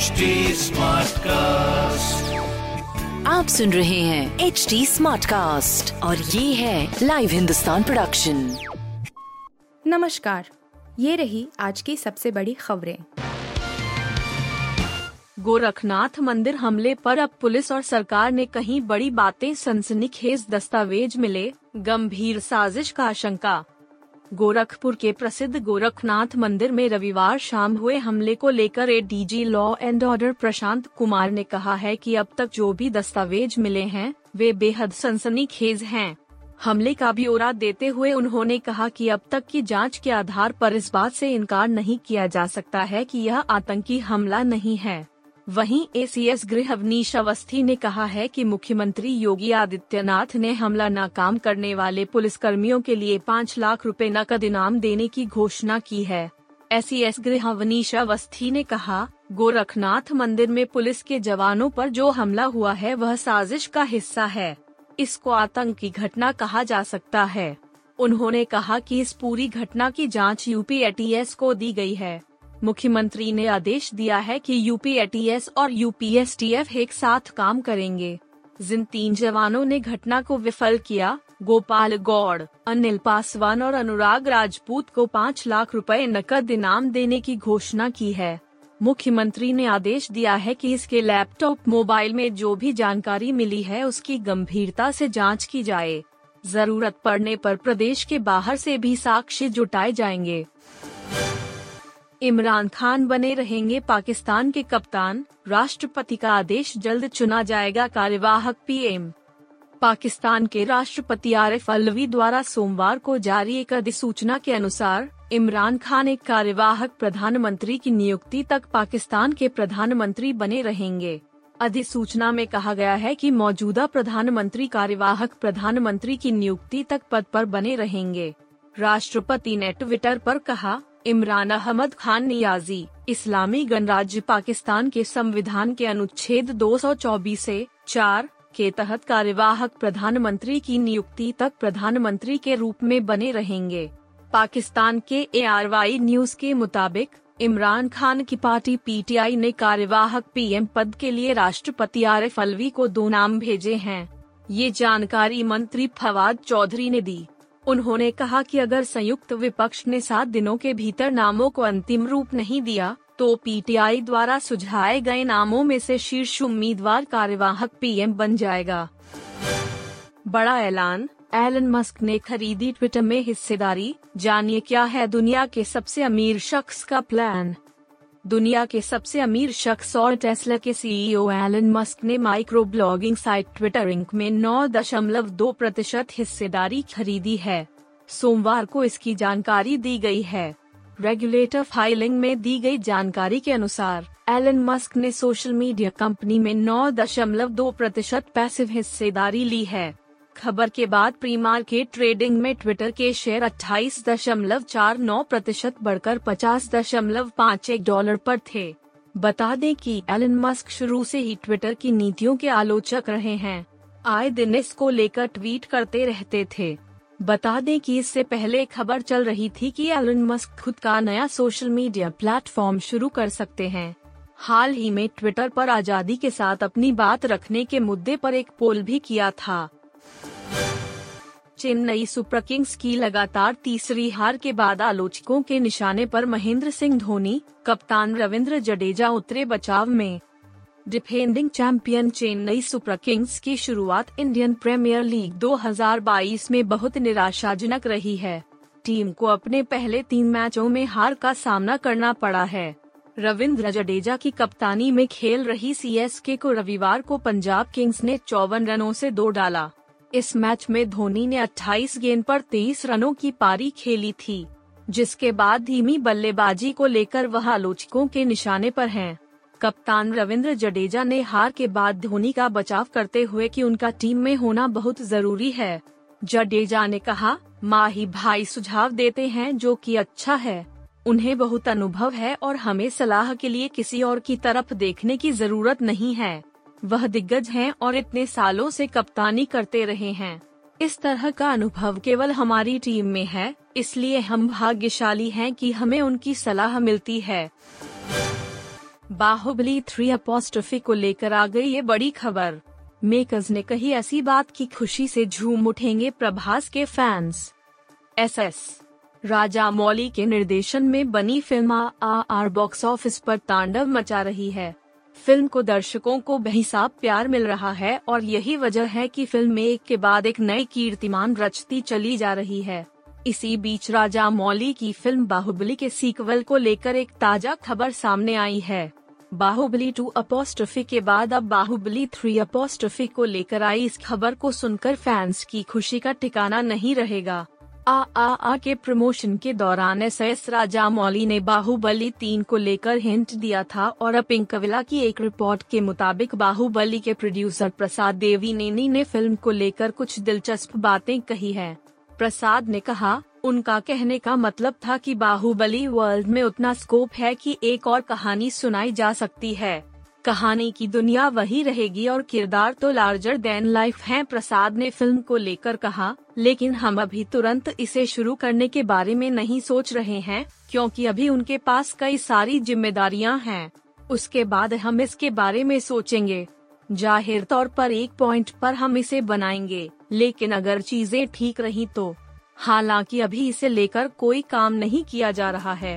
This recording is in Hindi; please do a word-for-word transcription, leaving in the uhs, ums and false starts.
स्मार्ट कास्ट, आप सुन रहे हैं एच डी स्मार्ट कास्ट और ये है लाइव हिंदुस्तान प्रोडक्शन। नमस्कार, ये रही आज की सबसे बड़ी खबरें। गोरखनाथ मंदिर हमले पर अब पुलिस और सरकार ने कहीं बड़ी बातें, सनसनीखेज दस्तावेज मिले, गंभीर साजिश का आशंका। गोरखपुर के प्रसिद्ध गोरखनाथ मंदिर में रविवार शाम हुए हमले को लेकर ADG law and order Prashant Kumar ने कहा है कि अब तक जो भी दस्तावेज मिले हैं वे बेहद सनसनीखेज हैं। हमले का ब्यौरा देते हुए उन्होंने कहा कि अब तक की जांच के आधार पर इस बात से इनकार नहीं किया जा सकता है कि यह आतंकी हमला नहीं है। वहीं ए सी एस गृह अवनीशा अवस्थी ने कहा है कि मुख्यमंत्री योगी आदित्यनाथ ने हमला नाकाम करने वाले पुलिसकर्मियों के लिए पाँच लाख रुपए नकद इनाम देने की घोषणा की है। ए सी एस गृह अवनीशा अवस्थी ने कहा, गोरखनाथ मंदिर में पुलिस के जवानों पर जो हमला हुआ है वह साजिश का हिस्सा है। इसको आतंक की घटना कहा जा सकता है। उन्होंने कहा कि इस पूरी घटना की जाँच यूपी एटीएस को दी गयी है। मुख्यमंत्री ने आदेश दिया है कि यूपी एटीएस और यूपी एसटीएफ एक साथ काम करेंगे। जिन तीन जवानों ने घटना को विफल किया, गोपाल गौड़, अनिल पासवान और अनुराग राजपूत को पाँच लाख रुपए नकद इनाम देने की घोषणा की है। मुख्यमंत्री ने आदेश दिया है कि इसके लैपटॉप, मोबाइल में जो भी जानकारी मिली है उसकी गंभीरता से जाँच की जाए। जरूरत पड़ने पर प्रदेश के बाहर से भी साक्ष्य जुटाए जाएंगे। इमरान खान बने रहेंगे पाकिस्तान के कप्तान, राष्ट्रपति का आदेश, जल्द चुना जाएगा कार्यवाहक पी एम। पाकिस्तान के राष्ट्रपति आर एफ अल्वी द्वारा सोमवार को जारी एक अधिसूचना के अनुसार इमरान खान एक कार्यवाहक प्रधानमंत्री की नियुक्ति तक पाकिस्तान के प्रधानमंत्री बने रहेंगे। अधिसूचना में कहा गया है कि मौजूदा प्रधानमंत्री कार्यवाहक प्रधानमंत्री की नियुक्ति तक पद पर बने रहेंगे। राष्ट्रपति ने ट्विटर पर कहा, इमरान अहमद खान नियाजी इस्लामी गणराज्य पाकिस्तान के संविधान के अनुच्छेद दो सौ चौबीस से चार के तहत कार्यवाहक प्रधानमंत्री की नियुक्ति तक प्रधानमंत्री के रूप में बने रहेंगे। पाकिस्तान के ए आर वाई न्यूज के मुताबिक इमरान खान की पार्टी पी टी आई ने कार्यवाहक पी एम पद के लिए राष्ट्रपति आर एफ अल्वी को दो नाम भेजे हैं। ये जानकारी मंत्री फवाद चौधरी ने दी। उन्होंने कहा कि अगर संयुक्त विपक्ष ने सात दिनों के भीतर नामों को अंतिम रूप नहीं दिया तो पी टी आई द्वारा सुझाए गए नामों में से शीर्ष उम्मीदवार कार्यवाहक पी एम बन जाएगा। बड़ा ऐलान, एलन मस्क ने खरीदी ट्विटर में हिस्सेदारी, जानिए क्या है दुनिया के सबसे अमीर शख्स का प्लान। दुनिया के सबसे अमीर शख्स और टेस्ला के C E O Elon Musk ने micro blogging site Twitter Inc में नौ दशमलव दो प्रतिशत हिस्सेदारी खरीदी है। सोमवार को इसकी जानकारी दी गई है। रेगुलेटर फाइलिंग में दी गई जानकारी के अनुसार एलन मस्क ने सोशल मीडिया कंपनी में नौ दशमलव दो प्रतिशत पैसिव हिस्सेदारी ली है। खबर के बाद प्री मार्केट ट्रेडिंग में ट्विटर के शेयर अट्ठाईस दशमलव चार नौ प्रतिशत बढ़कर पचास दशमलव पाँच एक डॉलर पर थे। बता दें कि एलन मस्क शुरू से ही ट्विटर की नीतियों के आलोचक रहे हैं। आए दिन इसको लेकर ट्वीट करते रहते थे। बता दें कि इससे पहले खबर चल रही थी कि एलन मस्क खुद का नया सोशल मीडिया प्लेटफॉर्म शुरू कर सकते हैं। हाल ही में ट्विटर पर आज़ादी के साथ अपनी बात रखने के मुद्दे पर एक पोल भी किया था। चेन्नई सुपर किंग्स की लगातार तीसरी हार के बाद आलोचकों के निशाने पर महेंद्र सिंह धोनी, कप्तान रविंद्र जडेजा उतरे बचाव में। Defending champion Chennai Super Kings की शुरुआत इंडियन प्रीमियर लीग दो हज़ार बाईस में बहुत निराशाजनक रही है। टीम को अपने पहले तीन मैचों में हार का सामना करना पड़ा है। रविंद्र जडेजा की कप्तानी में खेल रही सी एस के को रविवार को पंजाब किंग्स ने चौवन रनों से दो डाला। इस मैच में धोनी ने अट्ठाईस गेंद पर तेईस रनों की पारी खेली थी, जिसके बाद धीमी बल्लेबाजी को लेकर वह आलोचकों के निशाने पर हैं। कप्तान रविंद्र जडेजा ने हार के बाद धोनी का बचाव करते हुए कि उनका टीम में होना बहुत जरूरी है। जडेजा ने कहा, माही भाई सुझाव देते हैं जो कि अच्छा है। उन्हें बहुत अनुभव है और हमें सलाह के लिए किसी और की तरफ देखने की जरूरत नहीं है। वह दिग्गज हैं और इतने सालों से कप्तानी करते रहे हैं। इस तरह का अनुभव केवल हमारी टीम में है, इसलिए हम भाग्यशाली हैं कि हमें उनकी सलाह मिलती है। बाहुबली थ्री अपॉस्ट्रोफी को लेकर आ गई ये बड़ी खबर। मेकर्स ने कही ऐसी बात की खुशी से झूम उठेंगे प्रभास के फैंस। एस. एस. राजामौली के निर्देशन में बनी film R R box office पर तांडव मचा रही है। फिल्म को दर्शकों को बेहिसाब प्यार मिल रहा है और यही वजह है कि फिल्म एक के बाद एक नए कीर्तिमान रचती चली जा रही है। इसी बीच राजामौली की फिल्म बाहुबली के सीक्वल को लेकर एक ताजा खबर सामने आई है। बाहुबली टू अपॉस्ट्रोफी के बाद अब बाहुबली थ्री अपॉस्ट्रोफी को लेकर आई इस खबर को सुनकर फैंस की खुशी का ठिकाना नहीं रहेगा। आ आ आ के प्रमोशन के दौरान एस. एस. राजामौली ने बाहुबली तीन को लेकर हिंट दिया था और अब पिंकविला की एक रिपोर्ट के मुताबिक बाहुबली के प्रोड्यूसर प्रसाद देवी नेनी ने फिल्म को लेकर कुछ दिलचस्प बातें कही है। प्रसाद ने कहा, उनका कहने का मतलब था कि बाहुबली वर्ल्ड में उतना स्कोप है कि एक और कहानी सुनाई जा सकती है। कहानी की दुनिया वही रहेगी और किरदार तो लार्जर देन लाइफ हैं। प्रसाद ने फिल्म को लेकर कहा, लेकिन हम अभी तुरंत इसे शुरू करने के बारे में नहीं सोच रहे हैं क्योंकि अभी उनके पास कई सारी जिम्मेदारियां हैं। उसके बाद हम इसके बारे में सोचेंगे। जाहिर तौर पर एक पॉइंट पर हम इसे बनाएंगे, लेकिन अगर चीजें ठीक रही तो। हालांकि अभी इसे लेकर कोई काम नहीं किया जा रहा है।